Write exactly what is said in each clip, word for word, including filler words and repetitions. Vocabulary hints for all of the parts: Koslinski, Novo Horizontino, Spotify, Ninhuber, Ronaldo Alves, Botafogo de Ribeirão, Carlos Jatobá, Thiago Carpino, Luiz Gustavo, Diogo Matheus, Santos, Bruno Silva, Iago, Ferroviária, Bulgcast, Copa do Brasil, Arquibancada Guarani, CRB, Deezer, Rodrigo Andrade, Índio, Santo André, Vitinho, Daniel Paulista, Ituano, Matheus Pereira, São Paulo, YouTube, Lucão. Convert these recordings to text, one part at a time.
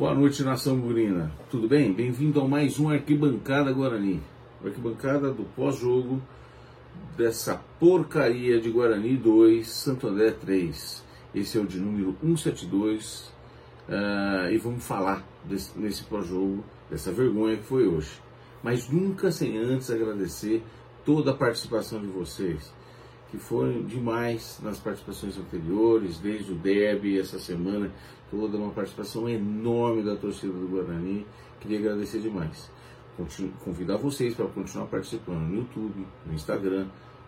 Boa noite, nação Burina. Tudo bem? Bem-vindo a mais um Arquibancada Guarani. Arquibancada do pós-jogo dessa porcaria de Guarani dois, Santo André três. Esse é o de número cento e setenta e dois. Uh, e vamos falar desse, nesse pós-jogo, dessa vergonha que foi hoje. Mas nunca sem antes agradecer toda a participação de vocês, que foram demais nas participações anteriores, desde o Derby, essa semana toda, uma participação enorme da torcida do Guarani. Queria agradecer demais. Continu- convidar vocês para continuar participando no YouTube, no Instagram,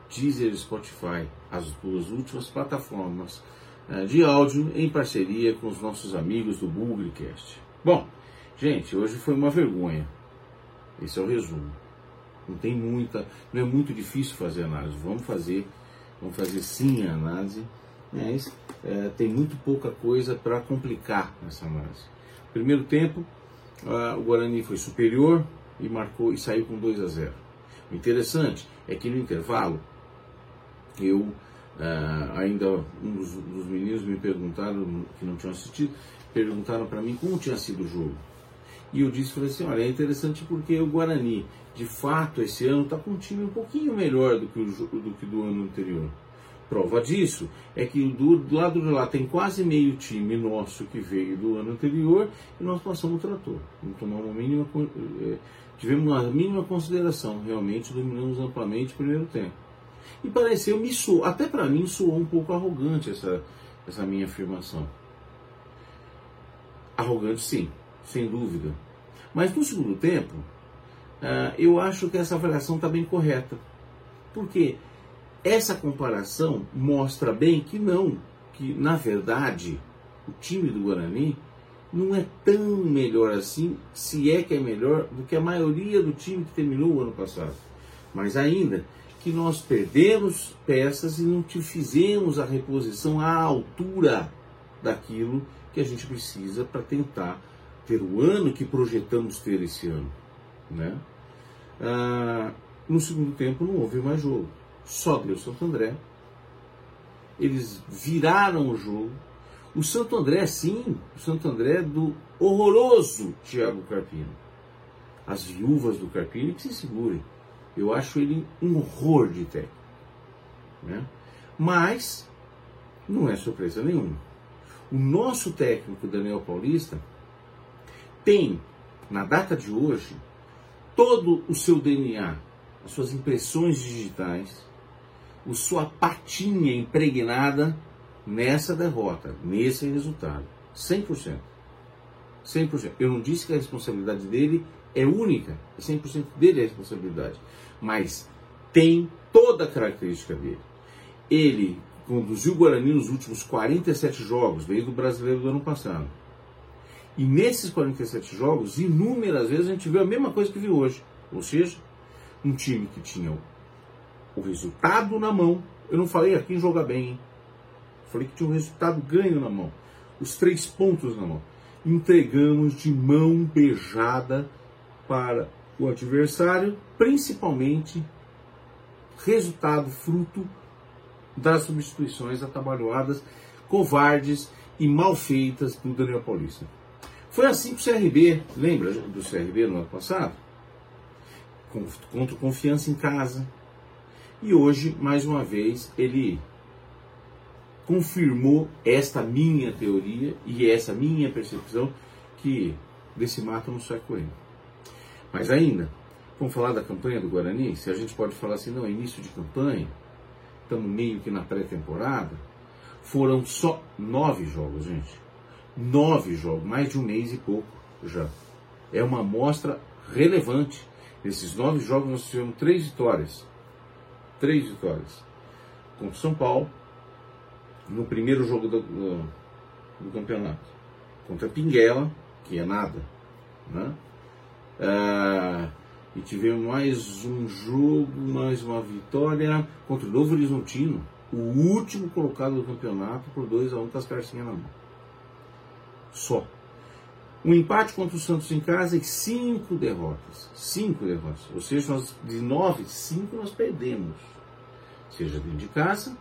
Deezer, Spotify, as duas últimas plataformas uh, de áudio em parceria com os nossos amigos do Bulgcast. Bom, gente, hoje foi uma vergonha. Esse é o resumo. Não tem muita, não é muito difícil fazer análise. Vamos fazer Vamos fazer sim a análise, mas é, tem muito pouca coisa para complicar essa análise. Primeiro tempo, a, o Guarani foi superior e marcou e saiu com dois a zero. O interessante é que no intervalo, eu a, ainda, um dos, dos meninos me perguntaram, que não tinham assistido, perguntaram para mim como tinha sido o jogo. E eu disse, falei assim, olha, é interessante porque o Guarani, de fato, esse ano está com um time um pouquinho melhor do que, o, do que do ano anterior. Prova disso é que do, do lado de lá tem quase meio time nosso que veio do ano anterior e nós passamos o trator. Não tomamos uma mínima, eh, tivemos uma mínima consideração, realmente dominamos amplamente o primeiro tempo. E pareceu, me soou, até para mim soou um pouco arrogante essa, essa minha afirmação. Arrogante sim, sem dúvida. Mas no segundo tempo, uh, eu acho que essa avaliação está bem correta. Porque essa comparação mostra bem que não, que na verdade o time do Guarani não é tão melhor assim, se é que é melhor, do que a maioria do time que terminou o ano passado. Mas ainda que nós perdemos peças e não fizemos a reposição à altura daquilo que a gente precisa para tentar ter o ano que projetamos ter esse ano, né? Ah, no segundo tempo não houve mais jogo, só deu o Santo André. Eles viraram o jogo. O Santo André, sim, o Santo André do horroroso Thiago Carpino. As viúvas do Carpino que se segurem. Eu acho ele um horror de técnico, né? Mas não é surpresa nenhuma. O nosso técnico, Daniel Paulista, tem, na data de hoje, todo o seu D N A, as suas impressões digitais, a sua patinha impregnada nessa derrota, nesse resultado. cem por cento. cem por cento. Eu não disse que a responsabilidade dele é única, cem por cento dele é a responsabilidade, mas tem toda a característica dele. Ele conduziu o Guarani nos últimos quarenta e sete jogos, desde o Brasileiro do ano passado. E nesses quarenta e sete jogos, inúmeras vezes a gente viu a mesma coisa que viu hoje. Ou seja, um time que tinha o resultado na mão. Eu não falei aqui em jogar bem, hein? Falei que tinha o resultado ganho na mão. Os três pontos na mão. Entregamos de mão beijada para o adversário, principalmente resultado fruto das substituições atabalhoadas, covardes e mal feitas do Daniel Paulista. Foi assim que o C R B, lembra do C R B no ano passado? Contra Confiança em casa. E hoje, mais uma vez, ele confirmou esta minha teoria e essa minha percepção que desse mato não sai coelho. Mas ainda, vamos falar da campanha do Guarani? Se a gente pode falar assim, não, início de campanha, estamos meio que na pré-temporada, foram só nove jogos, gente. Nove jogos, mais de um mês e pouco já. É uma amostra relevante. Nesses nove jogos nós tivemos três vitórias. Três vitórias. Contra o São Paulo, no primeiro jogo do, do, do campeonato. Contra a Pinguela, que é nada, né? Ah, e tivemos mais um jogo, mais uma vitória contra o Novo Horizontino, o último colocado do campeonato, por dois a um, com as carcinhas na mão. Só. Um empate contra o Santos em casa e cinco derrotas. Cinco derrotas. Ou seja, nós, de nove, cinco nós perdemos. Seja dentro de casa,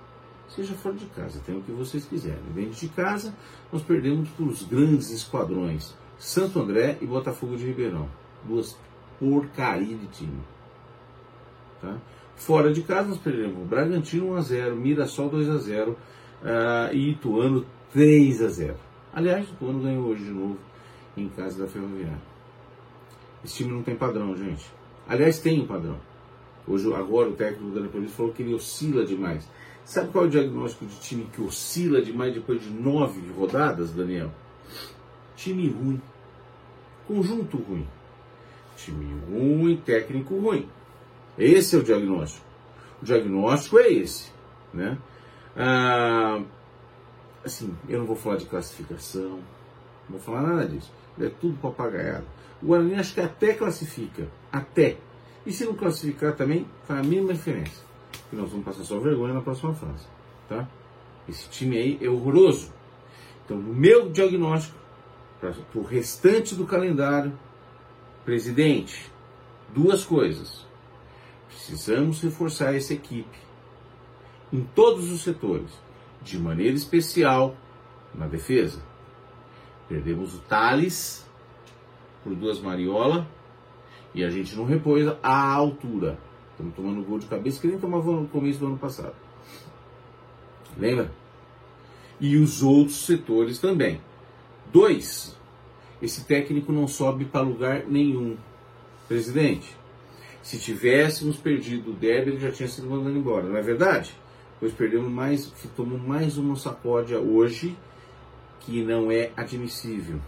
seja fora de casa. Tem o que vocês quiserem. Dentro de casa, nós perdemos para os grandes esquadrões. Santo André e Botafogo de Ribeirão. Duas porcaria de time. Tá? Fora de casa nós perdemos Bragantino um a zero, Mirassol dois a zero uh, e Ituano três a zero. Aliás, Ituano ganhou hoje de novo em casa da Ferroviária. Esse time não tem padrão, gente. Aliás, tem um padrão. Hoje, agora o técnico do Daniel Paulista falou que ele oscila demais. Sabe qual é o diagnóstico de time que oscila demais depois de nove rodadas, Daniel? Time ruim. Conjunto ruim. Time ruim, técnico ruim. Esse é o diagnóstico. O diagnóstico é esse, né? Ah, assim, eu não vou falar de classificação, não vou falar nada disso. É tudo papagaiado. O Guarani acho que até classifica. Até. E se não classificar também, faz a mínima diferença. E nós vamos passar só vergonha na próxima fase, tá? Esse time aí é horroroso. Então, o meu diagnóstico para o restante do calendário, presidente, duas coisas. Precisamos reforçar essa equipe em todos os setores, de maneira especial na defesa. Perdemos o Thales por duas mariolas e a gente não repôs à altura. Estamos tomando gol de cabeça que nem tomava no começo do ano passado. Lembra? E os outros setores também. Dois, esse técnico não sobe para lugar nenhum. Presidente, se tivéssemos perdido o Derby, ele já tinha sido mandado embora, não é verdade? Pois perdemos mais, tomou mais uma sacódia hoje, que não é admissível.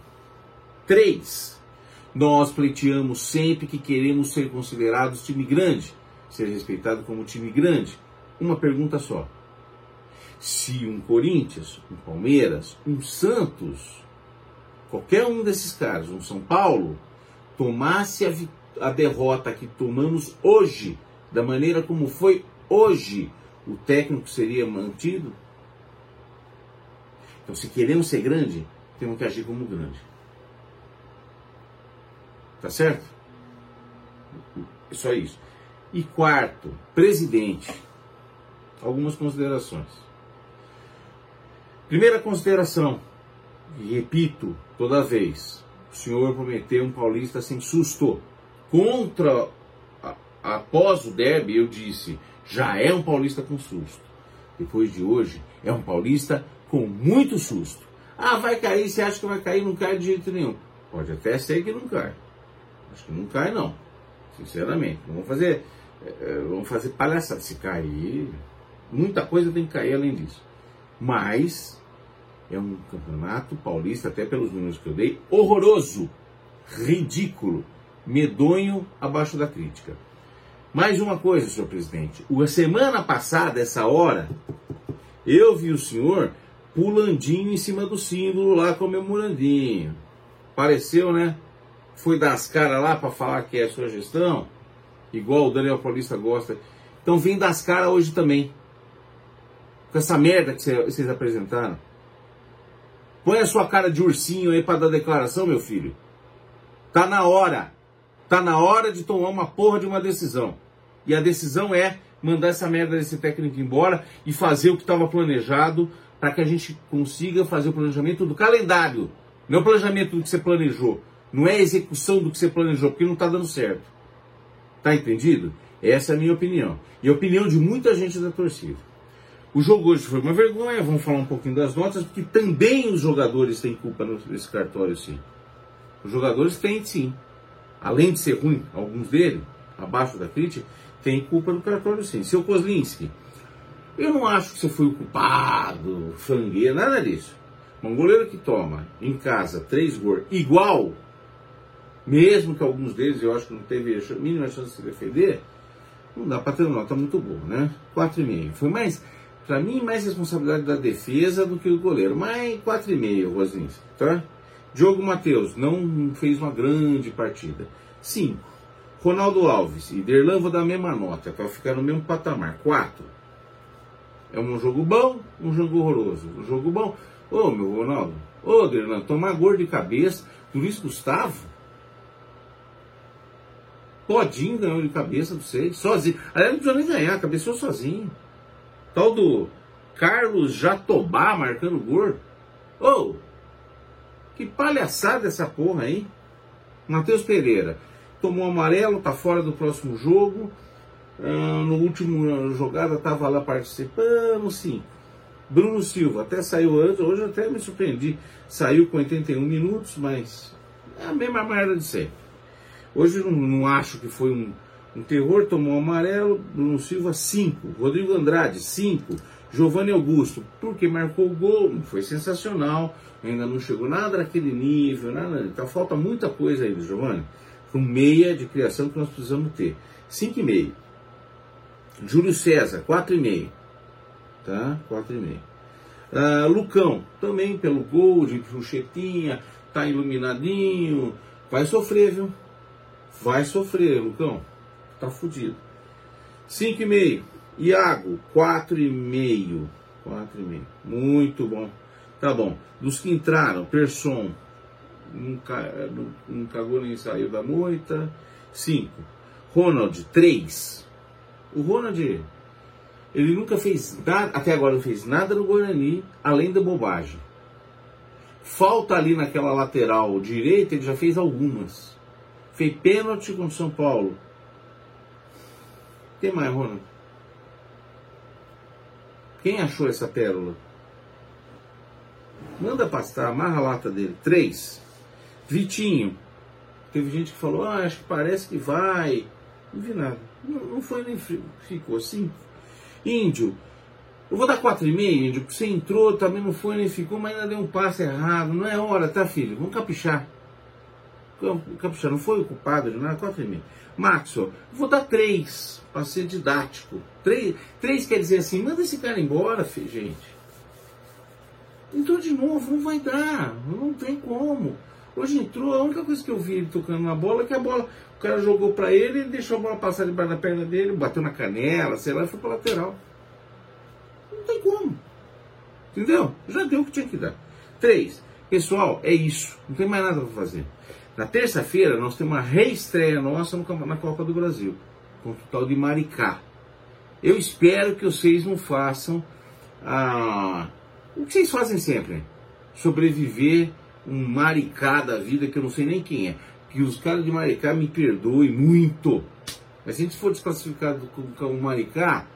Três, nós pleiteamos sempre que queremos ser considerados time grande, ser respeitado como time grande. Uma pergunta só. Se um Corinthians, um Palmeiras, um Santos, qualquer um desses caras, um São Paulo, tomasse a vitória, a derrota que tomamos hoje, da maneira como foi hoje, o técnico seria mantido? Então, se queremos ser grande, temos que agir como grande. Tá certo? É só isso. E quarto, presidente, algumas considerações. Primeira consideração, e repito toda vez, o senhor prometeu um paulista sem susto. Contra, a, após o derby, eu disse, já é um paulista com susto. Depois de hoje, é um paulista com muito susto. Ah, vai cair, você acha que vai cair? Não cai de jeito nenhum. Pode até ser que não cai. Acho que não cai, não. Sinceramente, não vamos fazer, vamos fazer palhaçada. Se cair, muita coisa tem que cair além disso. Mas é um campeonato paulista, até pelos números que eu dei, horroroso, ridículo. Medonho abaixo da crítica. Mais uma coisa, senhor presidente. A semana passada, essa hora, eu vi o senhor pulandinho em cima do símbolo lá comemorandinho. Pareceu, né? Foi dar as caras lá para falar que é a sua gestão, igual o Daniel Paulista gosta. Então vem das caras hoje também. Com essa merda que vocês apresentaram. Põe a sua cara de ursinho aí para dar declaração, meu filho. Tá na hora. Tá na hora de tomar uma porra de uma decisão. E a decisão é mandar essa merda desse técnico embora e fazer o que estava planejado para que a gente consiga fazer o planejamento do calendário. Não é o planejamento do que você planejou. Não é a execução do que você planejou, porque não está dando certo. Tá entendido? Essa é a minha opinião. E a opinião de muita gente da torcida. O jogo hoje foi uma vergonha. Vamos falar um pouquinho das notas, porque também os jogadores têm culpa nesse cartório, sim. Os jogadores têm, sim. Além de ser ruim, alguns deles, abaixo da crítica, tem culpa do cartório, sim. Seu Koslinski, eu não acho que você foi o culpado, fangueiro, nada disso. Um goleiro que toma em casa três gols igual, mesmo que alguns deles eu acho que não teve a mínima chance de se defender, não dá para ter uma nota muito boa, né? quatro e meio. Foi mais, para mim, mais responsabilidade da defesa do que do goleiro, mas quatro e meio, Koslinski, tá? Diogo Matheus não fez uma grande partida. cinco. Ronaldo Alves e Derlan vou dar a mesma nota, para ficar no mesmo patamar. quatro. É um jogo bom, um jogo horroroso. Um jogo bom. Ô, oh, meu Ronaldo. Ô, oh, Derlan, tomar gol de cabeça. Luiz Gustavo? Todinho ganhou de cabeça, não sei. Sozinho. Aliás, não precisou nem ganhar, cabeceou sozinho. Tal do Carlos Jatobá marcando gol. Ô! Oh, Que palhaçada essa porra aí. Matheus Pereira tomou amarelo, tá fora do próximo jogo. Uh, no último jogada tava lá participando, sim. Bruno Silva até saiu antes, hoje eu até me surpreendi. Saiu com oitenta e um minutos, mas é a mesma merda de sempre. Hoje eu não, não acho que foi um, um terror, tomou amarelo. Bruno Silva, cinco. Rodrigo Andrade, cinco. Giovanni Augusto, porque marcou o gol, foi sensacional. Ainda não chegou nada naquele nível, nada. Então falta muita coisa aí, Giovanni. Um meia de criação que nós precisamos ter. cinco e meio. Júlio César, quatro e meio. Tá? quatro e meio. Uh, Lucão, também pelo gol de Puxetinha, tá iluminadinho. Vai sofrer, viu? Vai sofrer, Lucão. Tá fudido. cinco e meio. Iago, quatro e meio. quatro e meio. Muito bom. Tá bom. Dos que entraram, Person. Nunca, não cagou nem saiu da moita. cinco. Ronald, três. O Ronald, ele nunca fez nada, até agora não fez nada no Guarani, além da bobagem. Falta ali naquela lateral direita, ele já fez algumas. Fez pênalti contra o São Paulo. Tem mais, Ronald? Quem achou essa pérola? Manda pastar, amarra a lata dele. três. Vitinho. Teve gente que falou, ah, acho que parece que vai. Não vi nada. Não, não foi nem frio. Ficou assim. Índio. Eu vou dar quatro e meio, Índio, porque você entrou, também não foi nem ficou, mas ainda deu um passe errado. Não é hora, tá, filho? Vamos caprichar. Caprichar. Não foi o culpado de nada. quatro e meio. Maxwell. Eu vou dar três, para ser didático. três, três quer dizer assim, manda esse cara embora, filho, gente. Entrou de novo, não vai dar, não tem como. Hoje entrou, a única coisa que eu vi ele tocando na bola é que a bola, o cara jogou pra ele, ele deixou a bola passar debaixo da perna dele, bateu na canela, sei lá, e foi pra lateral. Não tem como. Entendeu? Já deu o que tinha que dar. Três. Pessoal, é isso. Não tem mais nada pra fazer. Na terça-feira nós temos uma reestreia nossa no, na Copa do Brasil, contra o tal de Maricá. Eu espero que vocês não façam a... O que vocês fazem sempre? Sobreviver um Maricá da vida, que eu não sei nem quem é. Que os caras de Maricá me perdoem muito. Mas se a gente for desclassificado como Maricá,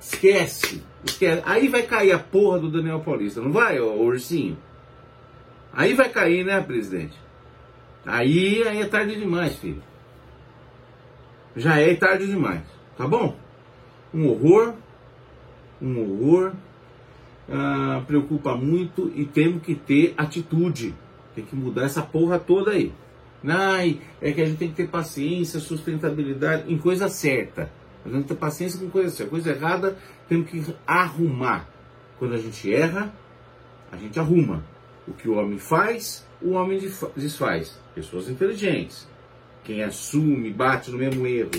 esquece, esquece. Aí vai cair a porra do Daniel Paulista, não vai, ô, ô ursinho? Aí vai cair, né, presidente? Aí, aí é tarde demais, filho. Já é tarde demais, tá bom? Um horror, um horror... Ah, preocupa muito e temos que ter atitude. Tem que mudar essa porra toda aí. Ai, é que a gente tem que ter paciência, sustentabilidade em coisa certa. A gente tem que ter paciência com coisa certa. Coisa errada, temos que arrumar. Quando a gente erra, a gente arruma. O que o homem faz, o homem desfaz. Pessoas inteligentes. Quem assume, bate no mesmo erro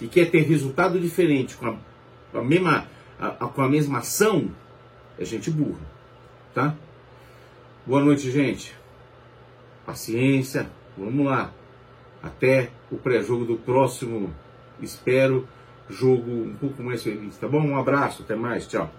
e quer ter resultado diferente com a, a mesma, a, a, com a mesma ação, é gente burra, tá? Boa noite, gente. Paciência, vamos lá. Até o pré-jogo do próximo, espero, jogo um pouco mais feliz, tá bom? Um abraço, até mais, tchau.